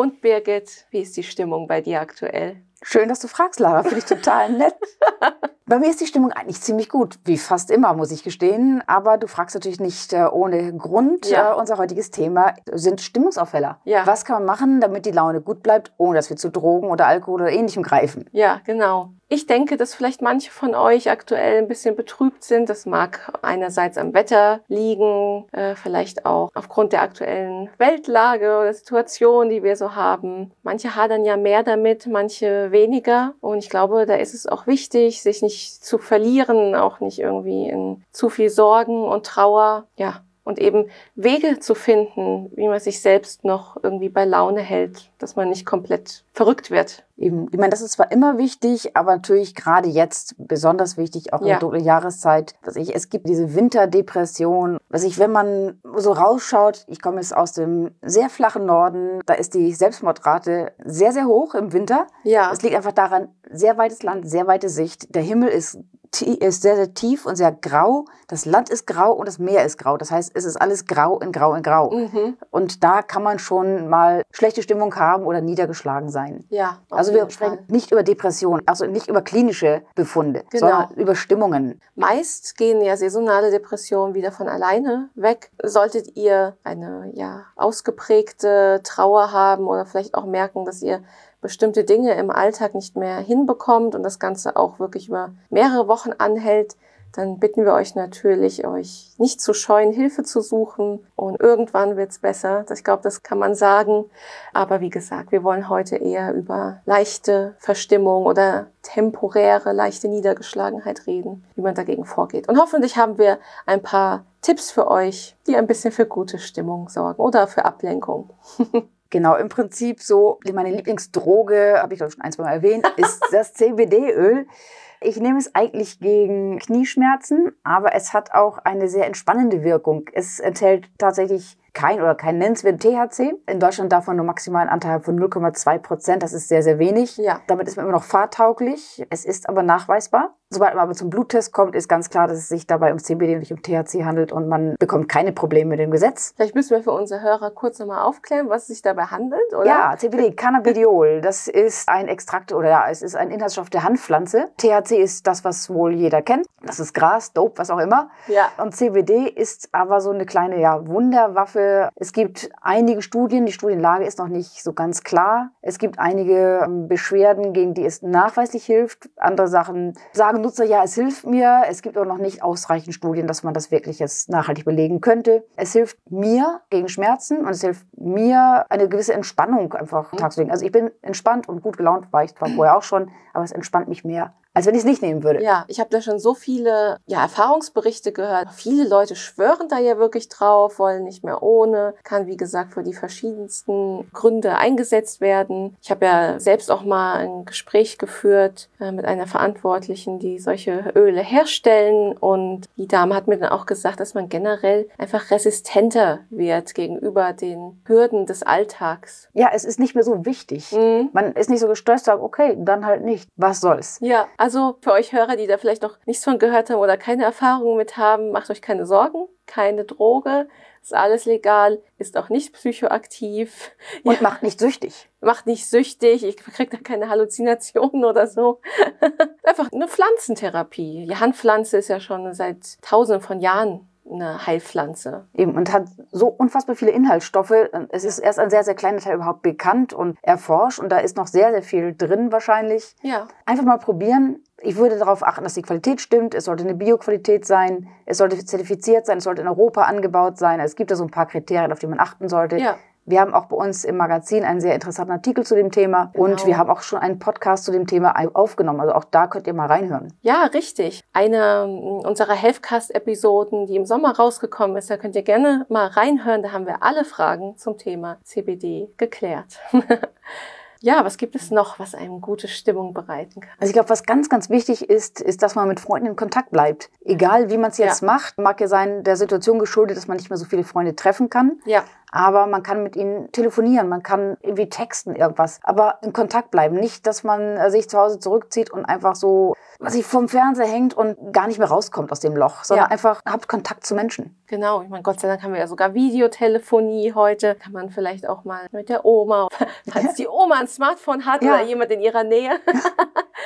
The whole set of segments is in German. Und Birgit, wie ist die Stimmung bei dir aktuell? Schön, dass du fragst, Lara. Finde ich total nett. Bei mir ist die Stimmung eigentlich ziemlich gut, wie fast immer, muss ich gestehen. Aber du fragst natürlich nicht ohne Grund. Ja. Unser heutiges Thema sind Stimmungsaufheller. Ja. Was kann man machen, damit die Laune gut bleibt, ohne dass wir zu Drogen oder Alkohol oder Ähnlichem greifen? Ja, genau. Ich denke, dass vielleicht manche von euch aktuell ein bisschen betrübt sind. Das mag einerseits am Wetter liegen, vielleicht auch aufgrund der aktuellen Weltlage oder Situation, die wir so haben. Manche hadern ja mehr damit, manche weniger. Und ich glaube, da ist es auch wichtig, sich nicht zu verlieren, auch nicht irgendwie in zu viel Sorgen und Trauer, ja. Und eben Wege zu finden, wie man sich selbst noch irgendwie bei Laune hält, dass man nicht komplett verrückt wird. Eben, ich meine, das ist zwar immer wichtig, aber natürlich gerade jetzt besonders wichtig, auch in der dunklen Jahreszeit. Es gibt diese Winterdepression. Wenn man so rausschaut, ich komme jetzt aus dem sehr flachen Norden, da ist die Selbstmordrate sehr, sehr hoch im Winter. Ja. Es liegt einfach daran, sehr weites Land, sehr weite Sicht. Der Himmel ist sehr, sehr tief und sehr grau. Das Land ist grau und das Meer ist grau. Das heißt, es ist alles grau in grau in grau. Mhm. Und da kann man schon mal schlechte Stimmung haben oder niedergeschlagen sein. Ja, also wir sprechen nicht über Depressionen, also nicht über klinische Befunde, sondern über Stimmungen. Meist gehen ja saisonale Depressionen wieder von alleine weg. Solltet ihr eine ausgeprägte Trauer haben oder vielleicht auch merken, dass ihr bestimmte Dinge im Alltag nicht mehr hinbekommt und das Ganze auch wirklich über mehrere Wochen anhält, dann bitten wir euch natürlich, euch nicht zu scheuen, Hilfe zu suchen und irgendwann wird's besser. Ich glaube, das kann man sagen. Aber wie gesagt, wir wollen heute eher über leichte Verstimmung oder temporäre, leichte Niedergeschlagenheit reden, wie man dagegen vorgeht. Und hoffentlich haben wir ein paar Tipps für euch, die ein bisschen für gute Stimmung sorgen oder für Ablenkung. Genau, im Prinzip so, meine Lieblingsdroge, habe ich glaube ich schon ein, zwei Mal erwähnt, ist das CBD-Öl. Ich nehme es eigentlich gegen Knieschmerzen, aber es hat auch eine sehr entspannende Wirkung. Es enthält tatsächlich kein nennenswert THC. In Deutschland davon nur maximalen Anteil von 0,2%. Das ist sehr, sehr wenig. Ja. Damit ist man immer noch fahrtauglich. Es ist aber nachweisbar. Sobald man aber zum Bluttest kommt, ist ganz klar, dass es sich dabei um CBD und nicht um THC handelt und man bekommt keine Probleme mit dem Gesetz. Vielleicht müssen wir für unsere Hörer kurz nochmal aufklären, was es sich dabei handelt, oder? Ja, CBD, Cannabidiol, das ist ein Extrakt oder es ist ein Inhaltsstoff der Hanfpflanze. THC ist das, was wohl jeder kennt. Das ist Gras, Dope, was auch immer. Ja. Und CBD ist aber so eine kleine Wunderwaffe. Es gibt einige Studien, die Studienlage ist noch nicht so ganz klar. Es gibt einige Beschwerden, gegen die es nachweislich hilft. Andere Sachen sagen Nutzer, ja, es hilft mir. Es gibt auch noch nicht ausreichend Studien, dass man das wirklich jetzt nachhaltig belegen könnte. Es hilft mir gegen Schmerzen und es hilft mir, eine gewisse Entspannung einfach tagsüber. Also ich bin entspannt und gut gelaunt, war ich zwar vorher auch schon, aber es entspannt mich mehr, als wenn ich es nicht nehmen würde. Ja, ich habe da schon so viele Erfahrungsberichte gehört. Viele Leute schwören da ja wirklich drauf, wollen nicht mehr ohne. Kann, wie gesagt, für die verschiedensten Gründe eingesetzt werden. Ich habe ja selbst auch mal ein Gespräch geführt mit einer Verantwortlichen, die solche Öle herstellen. Und die Dame hat mir dann auch gesagt, dass man generell einfach resistenter wird gegenüber den Hürden des Alltags. Ja, es ist nicht mehr so wichtig. Mhm. Man ist nicht so gestresst, sagt, okay, dann halt nicht. Was soll's? Ja. Also für euch Hörer, die da vielleicht noch nichts von gehört haben oder keine Erfahrungen mit haben, macht euch keine Sorgen, keine Droge, ist alles legal, ist auch nicht psychoaktiv. Und macht nicht süchtig. Macht nicht süchtig, ich kriege da keine Halluzinationen oder so. Einfach eine Pflanzentherapie. Die Hanfpflanze ist ja schon seit Tausenden von Jahren eine Heilpflanze. Eben, und hat so unfassbar viele Inhaltsstoffe. Es ist erst ein sehr, sehr kleiner Teil überhaupt bekannt und erforscht. Und da ist noch sehr, sehr viel drin wahrscheinlich. Ja. Einfach mal probieren. Ich würde darauf achten, dass die Qualität stimmt. Es sollte eine Bioqualität sein. Es sollte zertifiziert sein. Es sollte in Europa angebaut sein. Es gibt da so ein paar Kriterien, auf die man achten sollte. Ja. Wir haben auch bei uns im Magazin einen sehr interessanten Artikel zu dem Thema. Genau. Und wir haben auch schon einen Podcast zu dem Thema aufgenommen. Also auch da könnt ihr mal reinhören. Ja, richtig. Eine unserer Healthcast-Episoden, die im Sommer rausgekommen ist, da könnt ihr gerne mal reinhören. Da haben wir alle Fragen zum Thema CBD geklärt. Ja, was gibt es noch, was einem gute Stimmung bereiten kann? Also ich glaube, was ganz, ganz wichtig ist, dass man mit Freunden in Kontakt bleibt. Egal, wie man es jetzt macht. Mag ja sein, der Situation geschuldet, dass man nicht mehr so viele Freunde treffen kann. Ja. aber man kann mit ihnen telefonieren, man kann irgendwie texten irgendwas, aber in Kontakt bleiben. Nicht, dass man sich zu Hause zurückzieht und einfach so sich vom Fernseher hängt und gar nicht mehr rauskommt aus dem Loch, sondern einfach habt Kontakt zu Menschen. Genau, ich meine, Gott sei Dank haben wir ja sogar Videotelefonie heute. Kann man vielleicht auch mal mit der Oma, falls die Oma ein Smartphone hat oder jemand in ihrer Nähe.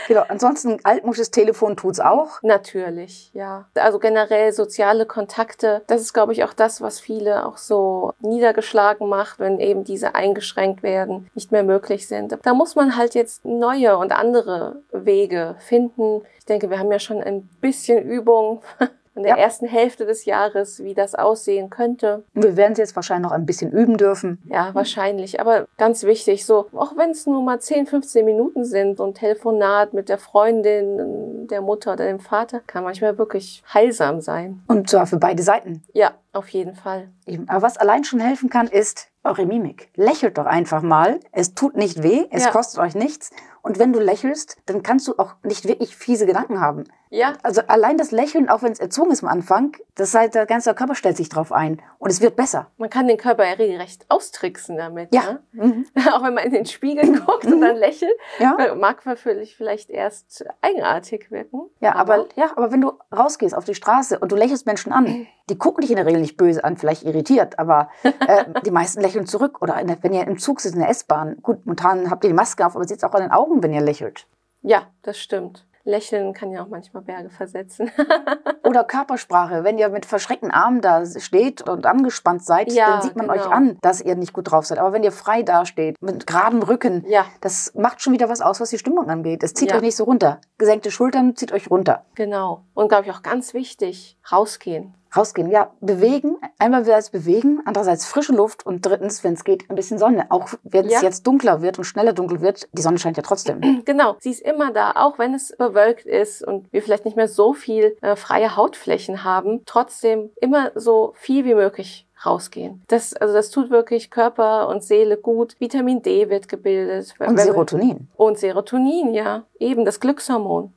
Genau, ansonsten ein altmodisches Telefon tut's auch. Natürlich, ja. Also generell soziale Kontakte, das ist, glaube ich, auch das, was viele auch so niedergeschlagen macht, wenn eben diese eingeschränkt werden, nicht mehr möglich sind. Da muss man halt jetzt neue und andere Wege finden. Ich denke, wir haben ja schon ein bisschen Übung in der ersten Hälfte des Jahres, wie das aussehen könnte. Wir werden es jetzt wahrscheinlich noch ein bisschen üben dürfen. Ja, wahrscheinlich. Aber ganz wichtig, so, auch wenn es nur mal 10, 15 Minuten sind, so ein Telefonat mit der Freundin, der Mutter oder dem Vater, kann manchmal wirklich heilsam sein. Und zwar für beide Seiten. Ja, auf jeden Fall. Eben. Aber was allein schon helfen kann, ist eure Mimik. Lächelt doch einfach mal. Es tut nicht weh, es kostet euch nichts. Und wenn du lächelst, dann kannst du auch nicht wirklich fiese Gedanken haben. Ja. Also allein das Lächeln, auch wenn es erzwungen ist am Anfang, das ist halt, der ganze Körper stellt sich drauf ein und es wird besser. Man kann den Körper ja regelrecht austricksen damit. Ja. Ne? Mhm. Auch wenn man in den Spiegel guckt und dann lächelt, mag vielleicht erst eigenartig wirken. Ja, aber wenn du rausgehst auf die Straße und du lächelst Menschen an, die gucken dich in der Regel nicht böse an, vielleicht irritiert, aber die meisten lächeln zurück. Oder wenn ihr im Zug sitzt, in der S-Bahn, gut, momentan habt ihr die Maske auf, aber sieht es auch an den Augen, wenn ihr lächelt. Ja, das stimmt. Lächeln kann ja auch manchmal Berge versetzen. Oder Körpersprache. Wenn ihr mit verschreckten Armen da steht und angespannt seid, dann sieht man euch an, dass ihr nicht gut drauf seid. Aber wenn ihr frei dasteht, mit geradem Rücken, das macht schon wieder was aus, was die Stimmung angeht. Es zieht euch nicht so runter. Gesenkte Schultern zieht euch runter. Genau. Und glaube ich auch ganz wichtig, rausgehen. Rausgehen, ja, bewegen. Einmal wieder bewegen, andererseits frische Luft und drittens, wenn es geht, ein bisschen Sonne. Auch wenn es jetzt dunkler wird und schneller dunkel wird, die Sonne scheint ja trotzdem. Genau, sie ist immer da, auch wenn es bewölkt ist und wir vielleicht nicht mehr so viel freie Hautflächen haben, trotzdem immer so viel wie möglich rausgehen. Das tut wirklich Körper und Seele gut. Vitamin D wird gebildet. Und Serotonin. Und Serotonin, ja, eben das Glückshormon.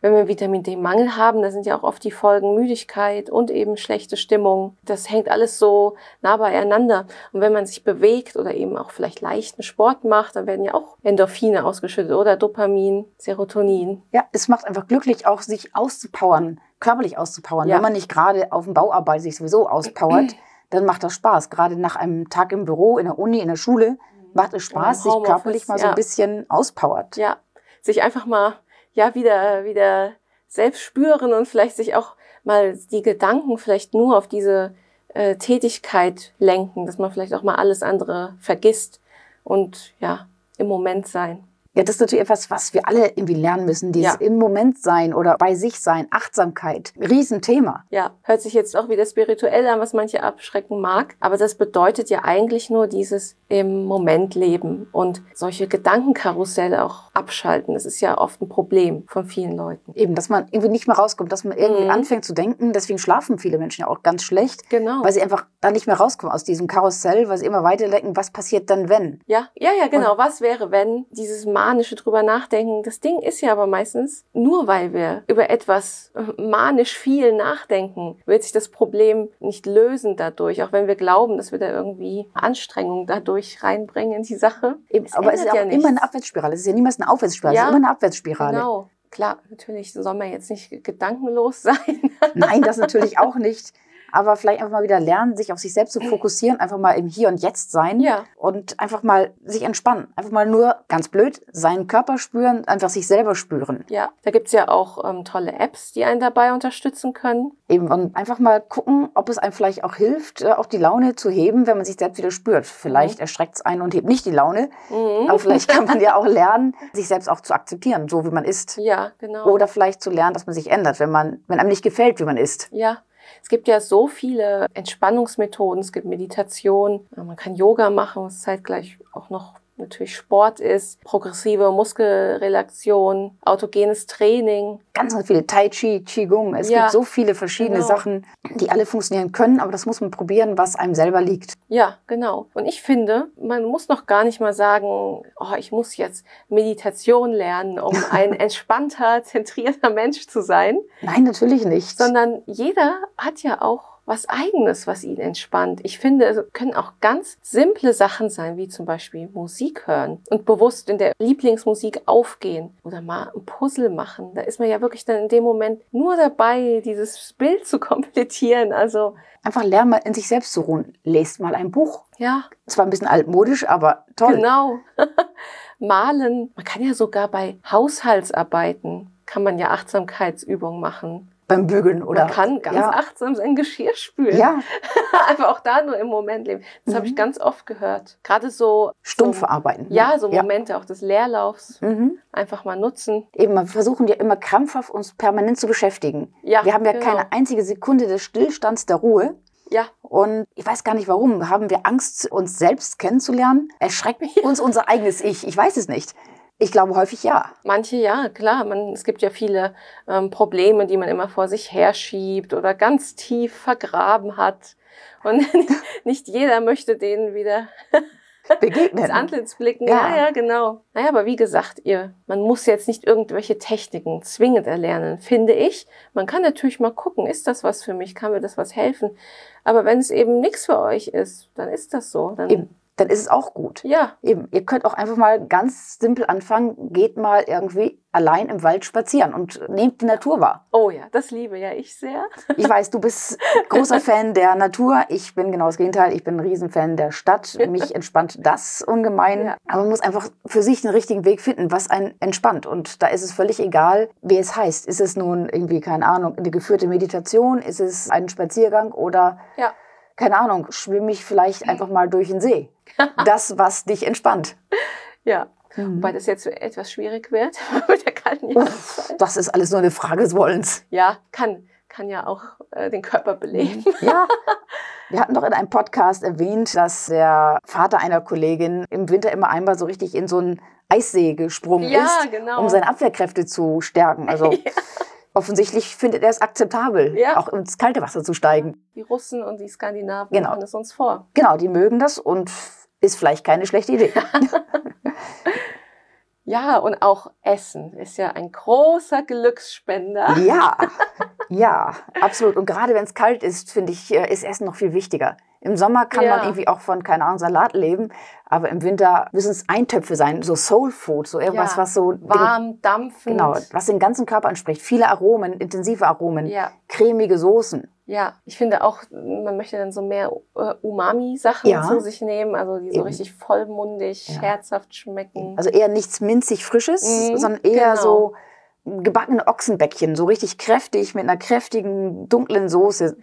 Wenn wir Vitamin D-Mangel haben, da sind ja auch oft die Folgen Müdigkeit und eben schlechte Stimmung. Das hängt alles so nah beieinander. Und wenn man sich bewegt oder eben auch vielleicht leichten Sport macht, dann werden ja auch Endorphine ausgeschüttet oder Dopamin, Serotonin. Ja, es macht einfach glücklich, auch sich auszupowern, körperlich auszupowern. Ja. Wenn man nicht gerade auf dem Bau arbeitet, sich sowieso auspowert, dann macht das Spaß. Gerade nach einem Tag im Büro, in der Uni, in der Schule macht es Spaß, sich körperlich mal so ein bisschen auspowert. Ja, sich einfach mal wieder selbst spüren und vielleicht sich auch mal die Gedanken vielleicht nur auf diese Tätigkeit lenken, dass man vielleicht auch mal alles andere vergisst und im Moment sein. Ja, das ist natürlich etwas, was wir alle irgendwie lernen müssen, dieses im Moment sein oder bei sich sein, Achtsamkeit, Riesenthema. Ja, hört sich jetzt auch wieder spirituell an, was manche abschrecken mag, aber das bedeutet ja eigentlich nur dieses im Moment leben und solche Gedankenkarusselle auch abschalten. Das ist ja oft ein Problem von vielen Leuten. Eben, dass man irgendwie nicht mehr rauskommt, dass man irgendwie anfängt zu denken, deswegen schlafen viele Menschen ja auch ganz schlecht, weil sie einfach da nicht mehr rauskommen aus diesem Karussell, weil sie immer weiter denken, was passiert dann, wenn? Ja, genau, und was wäre, wenn dieses manische drüber nachdenken. Das Ding ist ja aber meistens, nur weil wir über etwas manisch viel nachdenken, wird sich das Problem nicht lösen dadurch, auch wenn wir glauben, dass wir da irgendwie Anstrengung dadurch reinbringen in die Sache. Eben, aber es ist ja auch immer eine Abwärtsspirale. Es ist ja niemals eine Aufwärtsspirale, es ist immer eine Abwärtsspirale. Genau. Klar, natürlich soll man jetzt nicht gedankenlos sein. Nein, das natürlich auch nicht. Aber vielleicht einfach mal wieder lernen, sich auf sich selbst zu fokussieren, einfach mal im Hier und Jetzt sein und einfach mal sich entspannen. Einfach mal nur, ganz blöd, seinen Körper spüren, einfach sich selber spüren. Ja, da gibt es ja auch tolle Apps, die einen dabei unterstützen können. Eben, und einfach mal gucken, ob es einem vielleicht auch hilft, auch die Laune zu heben, wenn man sich selbst wieder spürt. Vielleicht erschreckt es einen und hebt nicht die Laune, aber vielleicht kann man ja auch lernen, sich selbst auch zu akzeptieren, so wie man ist. Ja, genau. Oder vielleicht zu lernen, dass man sich ändert, wenn einem nicht gefällt, wie man ist. Ja. Es gibt ja so viele Entspannungsmethoden, es gibt Meditation, man kann Yoga machen, was zeitgleich auch noch natürlich Sport ist, progressive Muskelrelaktion, autogenes Training. Ganz viele Tai Chi, Qigong, es gibt so viele verschiedene Sachen, die alle funktionieren können, aber das muss man probieren, was einem selber liegt. Ja, genau. Und ich finde, man muss noch gar nicht mal sagen, ich muss jetzt Meditation lernen, um ein entspannter, zentrierter Mensch zu sein. Nein, natürlich nicht. Sondern jeder hat ja auch was Eigenes, was ihn entspannt. Ich finde, es können auch ganz simple Sachen sein, wie zum Beispiel Musik hören und bewusst in der Lieblingsmusik aufgehen oder mal ein Puzzle machen. Da ist man ja wirklich dann in dem Moment nur dabei, dieses Bild zu komplettieren. Also einfach lernen, mal in sich selbst zu ruhen. Lest mal ein Buch. Ja. Zwar ein bisschen altmodisch, aber toll. Genau. Malen. Man kann ja sogar bei Haushaltsarbeiten, kann man ja Achtsamkeitsübungen machen. Beim Bügeln oder? Man kann ganz achtsam sein Geschirr spülen. Ja. Einfach auch da nur im Moment leben. Das habe ich ganz oft gehört. Gerade so stumpfe Arbeiten. Ja, so Momente auch des Leerlaufs. Mhm. Einfach mal nutzen. Eben, wir versuchen ja immer krampfhaft uns permanent zu beschäftigen. Ja, wir haben ja keine einzige Sekunde des Stillstands, der Ruhe. Ja. Und ich weiß gar nicht warum. Haben wir Angst, uns selbst kennenzulernen? Erschreckt uns unser eigenes Ich? Ich weiß es nicht. Ich glaube häufig ja. Manche ja, klar. Es gibt ja viele Probleme, die man immer vor sich herschiebt oder ganz tief vergraben hat. Und nicht jeder möchte denen wieder begegnen. Ins Antlitz blicken. Ja, genau. Naja, aber wie gesagt, man muss jetzt nicht irgendwelche Techniken zwingend erlernen, finde ich. Man kann natürlich mal gucken, ist das was für mich? Kann mir das was helfen? Aber wenn es eben nichts für euch ist, dann ist das so. Dann ist es auch gut. Ja. Eben. Ihr könnt auch einfach mal ganz simpel anfangen, geht mal irgendwie allein im Wald spazieren und nehmt die Natur wahr. Oh ja, das liebe ja ich sehr. Ich weiß, du bist großer Fan der Natur. Ich bin genau das Gegenteil. Ich bin ein Riesenfan der Stadt. Mich entspannt das ungemein. Ja. Aber man muss einfach für sich den richtigen Weg finden, was einen entspannt. Und da ist es völlig egal, wie es heißt. Ist es nun irgendwie, keine Ahnung, eine geführte Meditation? Ist es ein Spaziergang oder... Ja. Keine Ahnung, schwimme ich vielleicht einfach mal durch den See. Das, was dich entspannt. Ja, wobei das jetzt etwas schwierig wird mit der kalten Jahreszeit. Das ist alles nur eine Frage des Wollens. Ja, kann ja auch den Körper beleben. Ja, wir hatten doch in einem Podcast erwähnt, dass der Vater einer Kollegin im Winter immer einmal so richtig in so einen Eissee gesprungen ist, genau, um seine Abwehrkräfte zu stärken. Also... Ja. Offensichtlich findet er es akzeptabel, auch ins kalte Wasser zu steigen. Die Russen und die Skandinaven machen es uns vor. Genau, die mögen das und ist vielleicht keine schlechte Idee. Ja, und auch Essen ist ja ein großer Glücksspender. Ja, absolut. Und gerade wenn es kalt ist, finde ich, ist Essen noch viel wichtiger. Im Sommer kann man irgendwie auch von, keine Ahnung, Salat leben, aber im Winter müssen es Eintöpfe sein, so Soul Food, so irgendwas, was so... Warm, dampfend. Genau, was den ganzen Körper anspricht. Viele Aromen, intensive Aromen, cremige Soßen. Ja, ich finde auch, man möchte dann so mehr Umami-Sachen zu sich nehmen, also die so richtig vollmundig, herzhaft schmecken. Also eher nichts minzig Frisches, sondern eher so... gebackene Ochsenbäckchen, so richtig kräftig, mit einer kräftigen, dunklen Soße.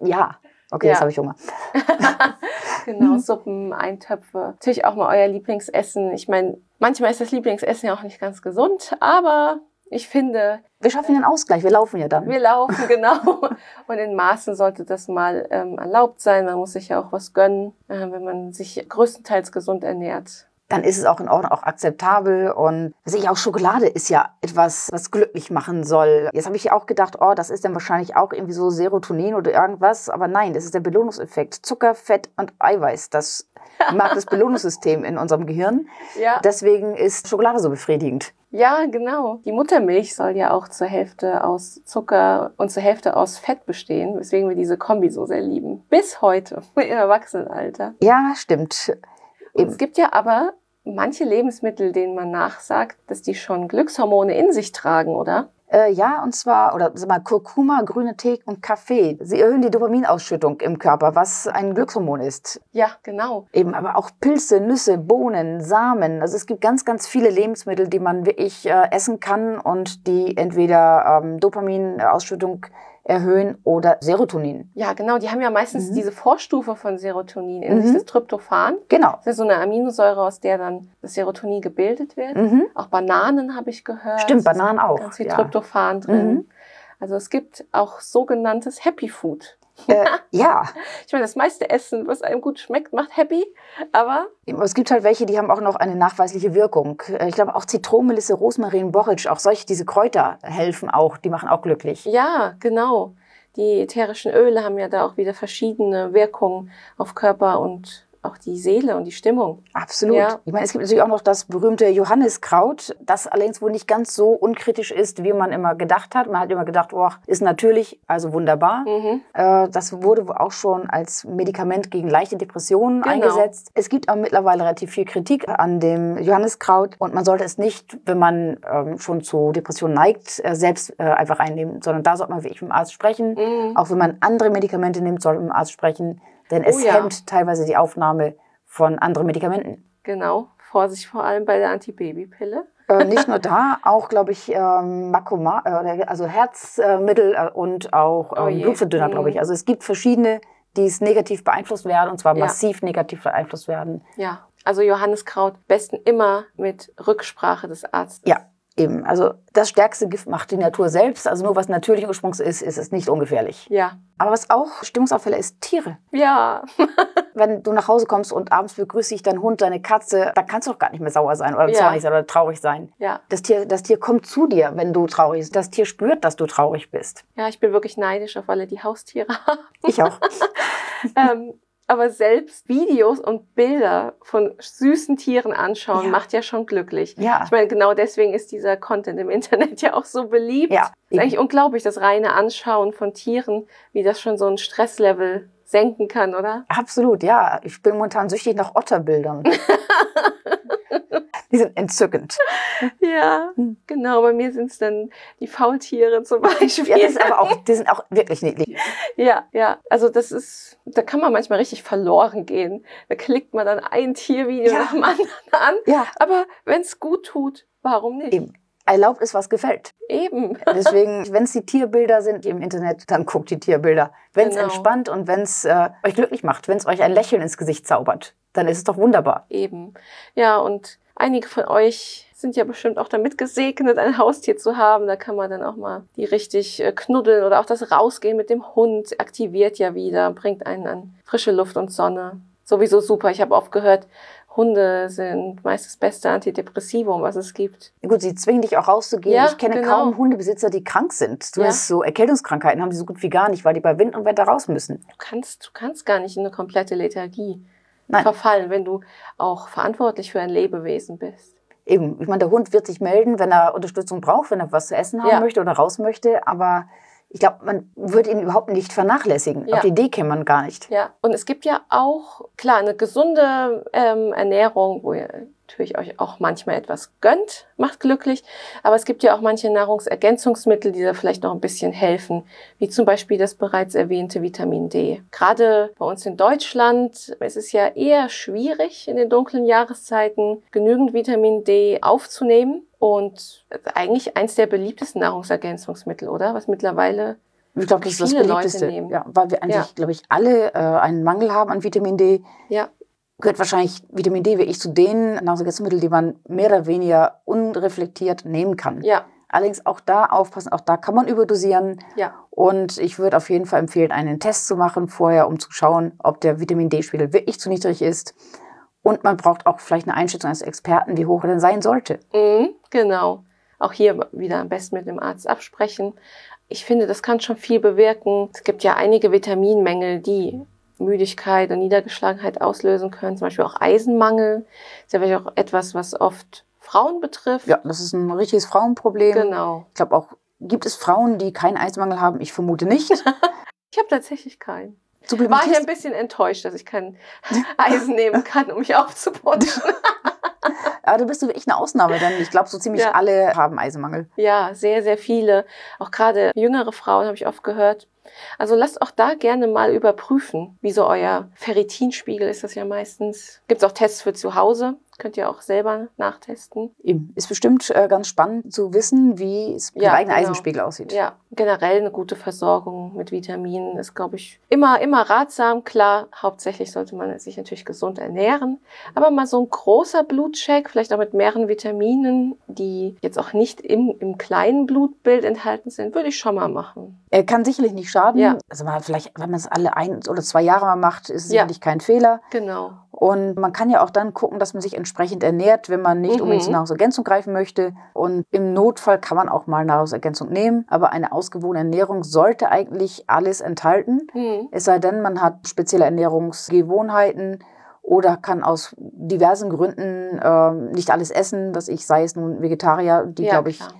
Ja, okay, jetzt habe ich Hunger. Genau, Suppen, Eintöpfe. Natürlich auch mal euer Lieblingsessen. Ich meine, manchmal ist das Lieblingsessen ja auch nicht ganz gesund, aber ich finde... Wir schaffen den Ausgleich, wir laufen ja dann. Wir laufen, genau. Und in Maßen sollte das mal erlaubt sein. Man muss sich ja auch was gönnen, wenn man sich größtenteils gesund ernährt. Dann ist es auch in Ordnung, auch akzeptabel. Und auch Schokolade ist ja etwas, was glücklich machen soll. Jetzt habe ich ja auch gedacht, das ist dann wahrscheinlich auch irgendwie so Serotonin oder irgendwas. Aber nein, das ist der Belohnungseffekt. Zucker, Fett und Eiweiß, das mag das Belohnungssystem in unserem Gehirn. Ja. Deswegen ist Schokolade so befriedigend. Ja, genau. Die Muttermilch soll ja auch zur Hälfte aus Zucker und zur Hälfte aus Fett bestehen, weswegen wir diese Kombi so sehr lieben. Bis heute, im Erwachsenenalter. Ja, stimmt. Eben. Es gibt ja aber manche Lebensmittel, denen man nachsagt, dass die schon Glückshormone in sich tragen, oder? Ja, und zwar, Kurkuma, grüner Tee und Kaffee. Sie erhöhen die Dopaminausschüttung im Körper, was ein Glückshormon ist. Ja, genau. Eben, aber auch Pilze, Nüsse, Bohnen, Samen. Also es gibt ganz, ganz viele Lebensmittel, die man wirklich essen kann und die entweder Dopaminausschüttung erhöhen oder Serotonin. Ja, genau. Die haben ja meistens diese Vorstufe von Serotonin in sich, das Tryptophan. Genau. Das ist so eine Aminosäure, aus der dann das Serotonin gebildet wird. Mhm. Auch Bananen habe ich gehört. Stimmt, Bananen auch. Ganz viel Tryptophan drin. Mhm. Also es gibt auch sogenanntes Happy Food. Ja. Ich meine, das meiste Essen, was einem gut schmeckt, macht happy, aber... Es gibt halt welche, die haben auch noch eine nachweisliche Wirkung. Ich glaube, auch Zitronenmelisse, Rosmarin, Borage, auch solche, diese Kräuter helfen auch, die machen auch glücklich. Ja, genau. Die ätherischen Öle haben ja da auch wieder verschiedene Wirkungen auf Körper und auch die Seele und die Stimmung. Absolut. Ja. Ich meine, es gibt natürlich auch noch das berühmte Johanniskraut, das allerdings wohl nicht ganz so unkritisch ist, wie man immer gedacht hat. Man hat immer gedacht, oh, ist natürlich, also wunderbar. Mhm. Das wurde auch schon als Medikament gegen leichte Depressionen eingesetzt. Es gibt auch mittlerweile relativ viel Kritik an dem Johanniskraut und man sollte es nicht, wenn man schon zu Depressionen neigt, selbst einfach einnehmen, sondern da sollte man wirklich mit dem Arzt sprechen. Mhm. Auch wenn man andere Medikamente nimmt, sollte man mit dem Arzt sprechen. Denn es hemmt teilweise die Aufnahme von anderen Medikamenten. Genau, Vorsicht vor allem bei der Antibabypille. Nicht nur da, auch glaube ich Makoma, also Herzmittel und auch Blutverdünner, glaube ich. Also es gibt verschiedene, die es negativ beeinflusst werden und zwar massiv negativ beeinflusst werden. Ja, also Johanniskraut am besten immer mit Rücksprache des Arztes. Ja. Eben. Also das stärkste Gift macht die Natur selbst. Also nur was natürlichen Ursprungs ist, ist es nicht ungefährlich. Ja. Aber was auch Stimmungsabfälle ist, Tiere. Ja. Wenn du nach Hause kommst und abends begrüßt dich dein Hund, deine Katze, dann kannst du doch gar nicht mehr sauer sein oder zornig sein oder traurig sein. Ja. Das Tier kommt zu dir, wenn du traurig bist. Das Tier spürt, dass du traurig bist. Ja, ich bin wirklich neidisch auf alle, die Haustiere haben. Ich auch. Aber selbst Videos und Bilder von süßen Tieren anschauen, macht ja schon glücklich. Ja. Ich meine, genau deswegen ist dieser Content im Internet ja auch so beliebt. Ja. Es ist eigentlich unglaublich, das reine Anschauen von Tieren, wie das schon so ein Stresslevel senken kann, oder? Absolut, ja. Ich bin momentan süchtig nach Otterbildern. Die sind entzückend. Ja, genau. Bei mir sind es dann die Faultiere zum Beispiel. Ja, die sind auch wirklich niedlich. Ja, ja. Also das ist, da kann man manchmal richtig verloren gehen. Da klickt man dann ein Tiervideo nach dem anderen an. Ja. Aber wenn es gut tut, warum nicht? Eben. Erlaubt ist, was gefällt. Eben. Deswegen, wenn es die Tierbilder sind im Internet, dann guckt die Tierbilder. Wenn es entspannt und wenn es euch glücklich macht, wenn es euch ein Lächeln ins Gesicht zaubert, dann ist es doch wunderbar. Eben. Ja, und einige von euch sind ja bestimmt auch damit gesegnet, ein Haustier zu haben. Da kann man dann auch mal die richtig knuddeln oder auch das Rausgehen mit dem Hund aktiviert ja wieder, bringt einen an frische Luft und Sonne. Sowieso super. Ich habe oft gehört, Hunde sind meist das beste Antidepressivum, was es gibt. Gut, sie zwingen dich auch rauszugehen. Ja, ich kenne kaum Hundebesitzer, die krank sind. Zumindest so Erkältungskrankheiten haben sie so gut wie gar nicht, weil die bei Wind und Wetter raus müssen. Du kannst gar nicht in eine komplette Lethargie verfallen, wenn du auch verantwortlich für ein Lebewesen bist. Eben. Ich meine, der Hund wird sich melden, wenn er Unterstützung braucht, wenn er was zu essen haben möchte oder raus möchte, aber ich glaube, man würde ihn überhaupt nicht vernachlässigen. Ja. Auf die Idee käme man gar nicht. Ja, und es gibt ja auch, klar, eine gesunde Ernährung, wo ihr natürlich euch auch manchmal etwas gönnt, macht glücklich. Aber es gibt ja auch manche Nahrungsergänzungsmittel, die da vielleicht noch ein bisschen helfen, wie zum Beispiel das bereits erwähnte Vitamin D. Gerade bei uns in Deutschland ist es ja eher schwierig, in den dunklen Jahreszeiten genügend Vitamin D aufzunehmen. Und eigentlich eins der beliebtesten Nahrungsergänzungsmittel, oder? Was mittlerweile viele Leute nehmen. Ja, weil wir eigentlich, glaube ich, alle einen Mangel haben an Vitamin D. Ja. Gehört wahrscheinlich Vitamin D wirklich zu den Nahrungsergänzungsmitteln, die man mehr oder weniger unreflektiert nehmen kann. Ja. Allerdings auch da aufpassen, auch da kann man überdosieren. Ja. Und ich würde auf jeden Fall empfehlen, einen Test zu machen vorher, um zu schauen, ob der Vitamin D-Spiegel wirklich zu niedrig ist. Und man braucht auch vielleicht eine Einschätzung eines Experten, wie hoch er denn sein sollte. Mhm, genau. Auch hier wieder am besten mit dem Arzt absprechen. Ich finde, das kann schon viel bewirken. Es gibt ja einige Vitaminmängel, die Müdigkeit und Niedergeschlagenheit auslösen können. Zum Beispiel auch Eisenmangel. Das ist ja vielleicht auch etwas, was oft Frauen betrifft. Ja, das ist ein richtiges Frauenproblem. Genau. Ich glaube auch, gibt es Frauen, die keinen Eisenmangel haben? Ich vermute nicht. Ich habe tatsächlich keinen. War ich ein bisschen enttäuscht, dass ich kein Eisen nehmen kann, um mich aufzuputschen. Aber du bist wirklich eine Ausnahme, denn ich glaube, so ziemlich alle haben Eisenmangel. Ja, sehr, sehr viele. Auch gerade jüngere Frauen habe ich oft gehört. Also lasst auch da gerne mal überprüfen, wie so euer Ferritinspiegel ist das ja meistens. Gibt es auch Tests für zu Hause, könnt ihr auch selber nachtesten. Eben. Ist bestimmt ganz spannend zu wissen, wie es mit dem eigenen Eisenspiegel aussieht. Ja, generell eine gute Versorgung mit Vitaminen ist, glaube ich, immer ratsam. Klar, hauptsächlich sollte man sich natürlich gesund ernähren, aber mal so ein großer Blutcheck, vielleicht auch mit mehreren Vitaminen, die jetzt auch nicht im kleinen Blutbild enthalten sind, würde ich schon mal machen. Er kann sicherlich nicht schaden. Ja. Also vielleicht, wenn man es alle 1 oder 2 Jahre mal macht, ist es sicherlich kein Fehler. Genau. Und man kann ja auch dann gucken, dass man sich entsprechend ernährt, wenn man nicht unbedingt zur Nahrungsergänzung greifen möchte. Und im Notfall kann man auch mal Nahrungsergänzung nehmen. Aber eine ausgewogene Ernährung sollte eigentlich alles enthalten. Mhm. Es sei denn, man hat spezielle Ernährungsgewohnheiten oder kann aus diversen Gründen nicht alles essen, dass ich, sei es nun Vegetarier, die, ja, glaube ich, klar,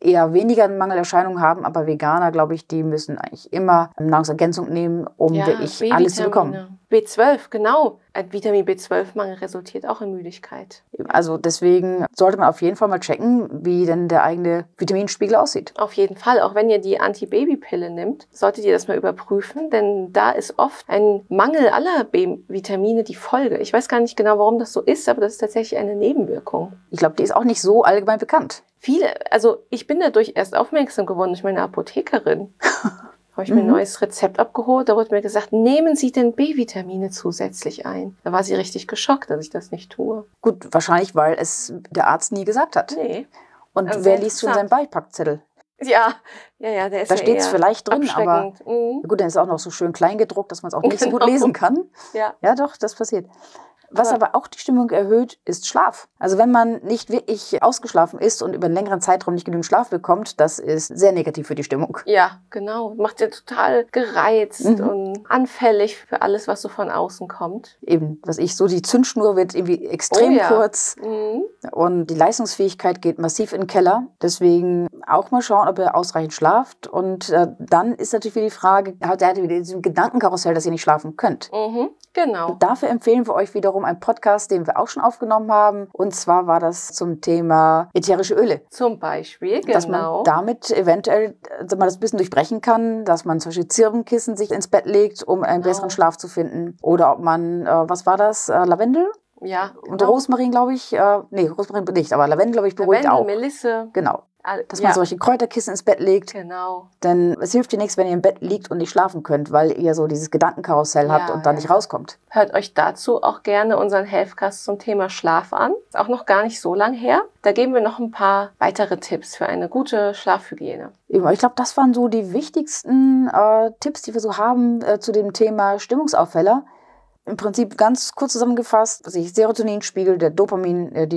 eher weniger Mangelerscheinungen haben, aber Veganer, glaube ich, die müssen eigentlich immer Nahrungsergänzung nehmen, um wirklich alles zu bekommen. B12, genau. Ein Vitamin B12-Mangel resultiert auch in Müdigkeit. Also deswegen sollte man auf jeden Fall mal checken, wie denn der eigene Vitaminspiegel aussieht. Auf jeden Fall. Auch wenn ihr die Anti-Baby-Pille nimmt, solltet ihr das mal überprüfen, denn da ist oft ein Mangel aller Vitamine die Folge. Ich weiß gar nicht genau, warum das so ist, aber das ist tatsächlich eine Nebenwirkung. Ich glaube, die ist auch nicht so allgemein bekannt. Viele, also ich bin dadurch erst aufmerksam geworden durch meine Apothekerin. Habe ich mir ein neues Rezept abgeholt, da wurde mir gesagt, nehmen Sie denn B-Vitamine zusätzlich ein. Da war sie richtig geschockt, dass ich das nicht tue. Gut, wahrscheinlich, weil es der Arzt nie gesagt hat. Nee. Und also wer liest schon seinen Beipackzettel? Ja, der ist da ja steht es vielleicht drin, aber gut, dann ist es auch noch so schön klein gedruckt, dass man es auch nicht so gut lesen kann. Ja, doch, das passiert. Was aber auch die Stimmung erhöht, ist Schlaf. Also wenn man nicht wirklich ausgeschlafen ist und über einen längeren Zeitraum nicht genügend Schlaf bekommt, das ist sehr negativ für die Stimmung. Ja, genau. Macht ja total gereizt und anfällig für alles, was so von außen kommt. Eben, die Zündschnur wird irgendwie extrem kurz und die Leistungsfähigkeit geht massiv in den Keller. Deswegen auch mal schauen, ob ihr ausreichend schlaft. Und dann ist natürlich wieder die Frage, habt ihr wieder diesen Gedankenkarussell, dass ihr nicht schlafen könnt. Genau. Und dafür empfehlen wir euch wiederum einen Podcast, den wir auch schon aufgenommen haben. Und zwar war das zum Thema ätherische Öle. Zum Beispiel, genau. Dass man damit eventuell das ein bisschen durchbrechen kann, dass man zum Beispiel Zirbenkissen sich ins Bett legt, um einen besseren Schlaf zu finden. Oder ob man, Lavendel? Ja. Genau. Und Rosmarin, glaube ich. Rosmarin nicht, aber Lavendel, glaube ich, beruhigt auch. Lavendel, Melisse. Genau. Dass man solche Kräuterkissen ins Bett legt. Genau. Denn es hilft dir nichts, wenn ihr im Bett liegt und nicht schlafen könnt, weil ihr so dieses Gedankenkarussell habt und da nicht rauskommt. Hört euch dazu auch gerne unseren Healthcast zum Thema Schlaf an. Ist auch noch gar nicht so lang her. Da geben wir noch ein paar weitere Tipps für eine gute Schlafhygiene. Ich glaube, das waren so die wichtigsten Tipps, die wir so haben zu dem Thema Stimmungsaufheller. Im Prinzip ganz kurz zusammengefasst, Serotoninspiegel, die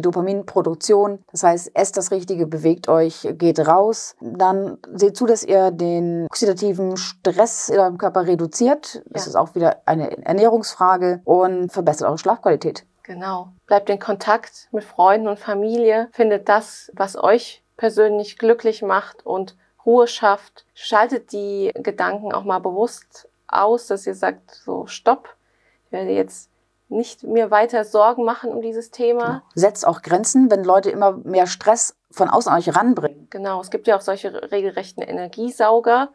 Dopaminproduktion. Das heißt, esst das Richtige, bewegt euch, geht raus. Dann seht zu, dass ihr den oxidativen Stress in eurem Körper reduziert. Das ist auch wieder eine Ernährungsfrage und verbessert eure Schlafqualität. Genau. Bleibt in Kontakt mit Freunden und Familie. Findet das, was euch persönlich glücklich macht und Ruhe schafft. Schaltet die Gedanken auch mal bewusst aus, dass ihr sagt, so stopp. Ich werde jetzt nicht mir weiter Sorgen machen um dieses Thema. Genau. Setzt auch Grenzen, wenn Leute immer mehr Stress von außen an euch ranbringen. Genau, es gibt ja auch solche regelrechten Energiesauger,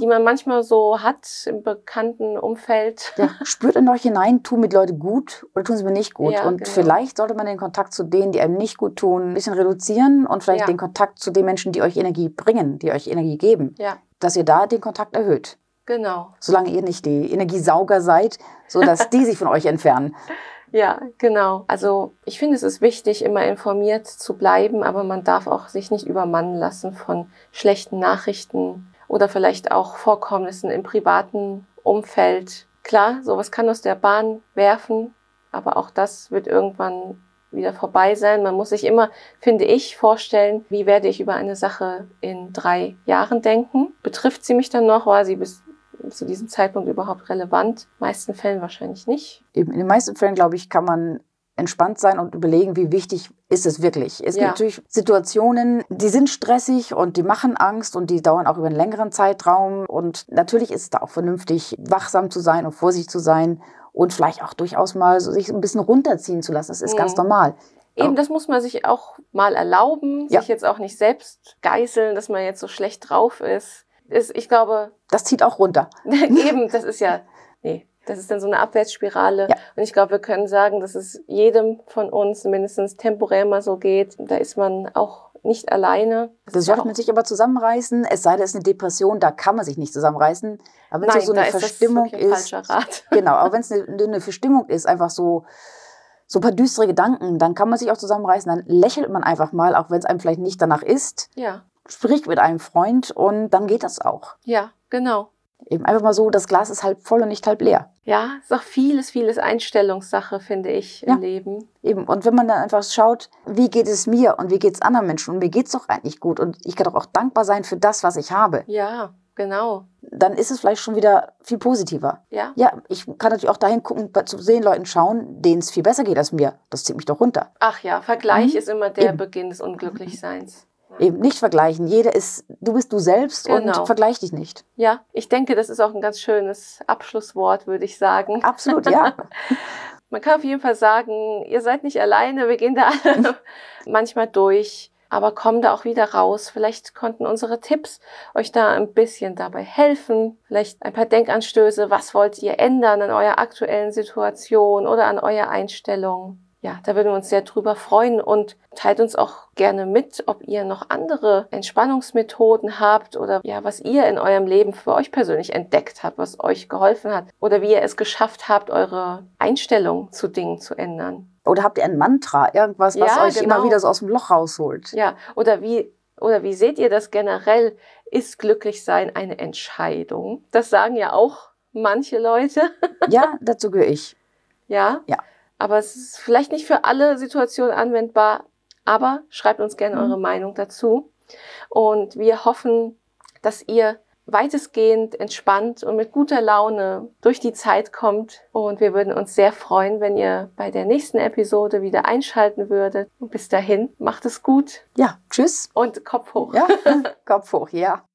die man manchmal so hat im bekannten Umfeld. Ja, spürt in euch hinein, tun mit Leuten gut oder tun sie mir nicht gut. Ja, und vielleicht sollte man den Kontakt zu denen, die einem nicht gut tun, ein bisschen reduzieren und vielleicht den Kontakt zu den Menschen, die euch Energie bringen, die euch Energie geben, dass ihr da den Kontakt erhöht. Genau. Solange ihr nicht die Energiesauger seid, sodass die sich von euch entfernen. Ja, genau. Also ich finde, es ist wichtig, immer informiert zu bleiben, aber man darf auch sich nicht übermannen lassen von schlechten Nachrichten oder vielleicht auch Vorkommnissen im privaten Umfeld. Klar, sowas kann aus der Bahn werfen, aber auch das wird irgendwann wieder vorbei sein. Man muss sich immer, finde ich, vorstellen, wie werde ich über eine Sache in 3 Jahren denken? Betrifft sie mich dann noch? War sie bis zu diesem Zeitpunkt überhaupt relevant? In den meisten Fällen wahrscheinlich nicht. Eben, in den meisten Fällen, glaube ich, kann man entspannt sein und überlegen, wie wichtig ist es wirklich. Es gibt natürlich Situationen, die sind stressig und die machen Angst und die dauern auch über einen längeren Zeitraum. Und natürlich ist es da auch vernünftig, wachsam zu sein und vorsichtig zu sein und vielleicht auch durchaus mal so sich ein bisschen runterziehen zu lassen. Das ist ganz normal. Eben, das muss man sich auch mal erlauben, sich jetzt auch nicht selbst geißeln, dass man jetzt so schlecht drauf ist. Ich glaube, das zieht auch runter. Eben, das ist das ist dann so eine Abwärtsspirale. Ja. Und ich glaube, wir können sagen, dass es jedem von uns mindestens temporär mal so geht. Da ist man auch nicht alleine. Das sollte man sich aber zusammenreißen. Es sei denn, es ist eine Depression, da kann man sich nicht zusammenreißen. Aber wenn es so eine Verstimmung ist, falscher Rat. Genau, aber wenn es eine Verstimmung ist, einfach so ein paar düstere Gedanken, dann kann man sich auch zusammenreißen. Dann lächelt man einfach mal, auch wenn es einem vielleicht nicht danach ist. Ja. Sprich mit einem Freund und dann geht das auch. Ja, genau. Eben einfach mal so, das Glas ist halb voll und nicht halb leer. Ja, ist auch vieles Einstellungssache, finde ich, im Leben. Eben, und wenn man dann einfach schaut, wie geht es mir und wie geht es anderen Menschen und mir geht es doch eigentlich gut und ich kann doch auch dankbar sein für das, was ich habe. Ja, genau. dann ist es vielleicht schon wieder viel positiver. Ja. Ja, ich kann natürlich auch dahin gucken, zu den Leuten schauen, denen es viel besser geht als mir. Das zieht mich doch runter. Ach ja, Vergleich ist immer der Beginn des Unglücklichseins. Eben nicht vergleichen. Jeder ist, du bist du selbst, genau, und vergleich dich nicht. Ja, ich denke, das ist auch ein ganz schönes Abschlusswort, würde ich sagen. Absolut, ja. Man kann auf jeden Fall sagen, ihr seid nicht alleine, wir gehen da alle manchmal durch, aber kommen da auch wieder raus. Vielleicht konnten unsere Tipps euch da ein bisschen dabei helfen. Vielleicht ein paar Denkanstöße, was wollt ihr ändern an eurer aktuellen Situation oder an eurer Einstellung. Ja, da würden wir uns sehr drüber freuen und teilt uns auch gerne mit, ob ihr noch andere Entspannungsmethoden habt oder ja, was ihr in eurem Leben für euch persönlich entdeckt habt, was euch geholfen hat oder wie ihr es geschafft habt, eure Einstellung zu Dingen zu ändern. Oder habt ihr ein Mantra, irgendwas, was euch immer wieder so aus dem Loch rausholt? Ja, oder wie seht ihr das generell? Ist Glücklichsein eine Entscheidung? Das sagen ja auch manche Leute. Ja, dazu gehöre ich. Ja? Ja. Aber es ist vielleicht nicht für alle Situationen anwendbar, aber schreibt uns gerne eure Meinung dazu. Und wir hoffen, dass ihr weitestgehend entspannt und mit guter Laune durch die Zeit kommt. Und wir würden uns sehr freuen, wenn ihr bei der nächsten Episode wieder einschalten würdet. Und bis dahin, macht es gut. Ja, tschüss. Und Kopf hoch. Ja, Kopf hoch, ja.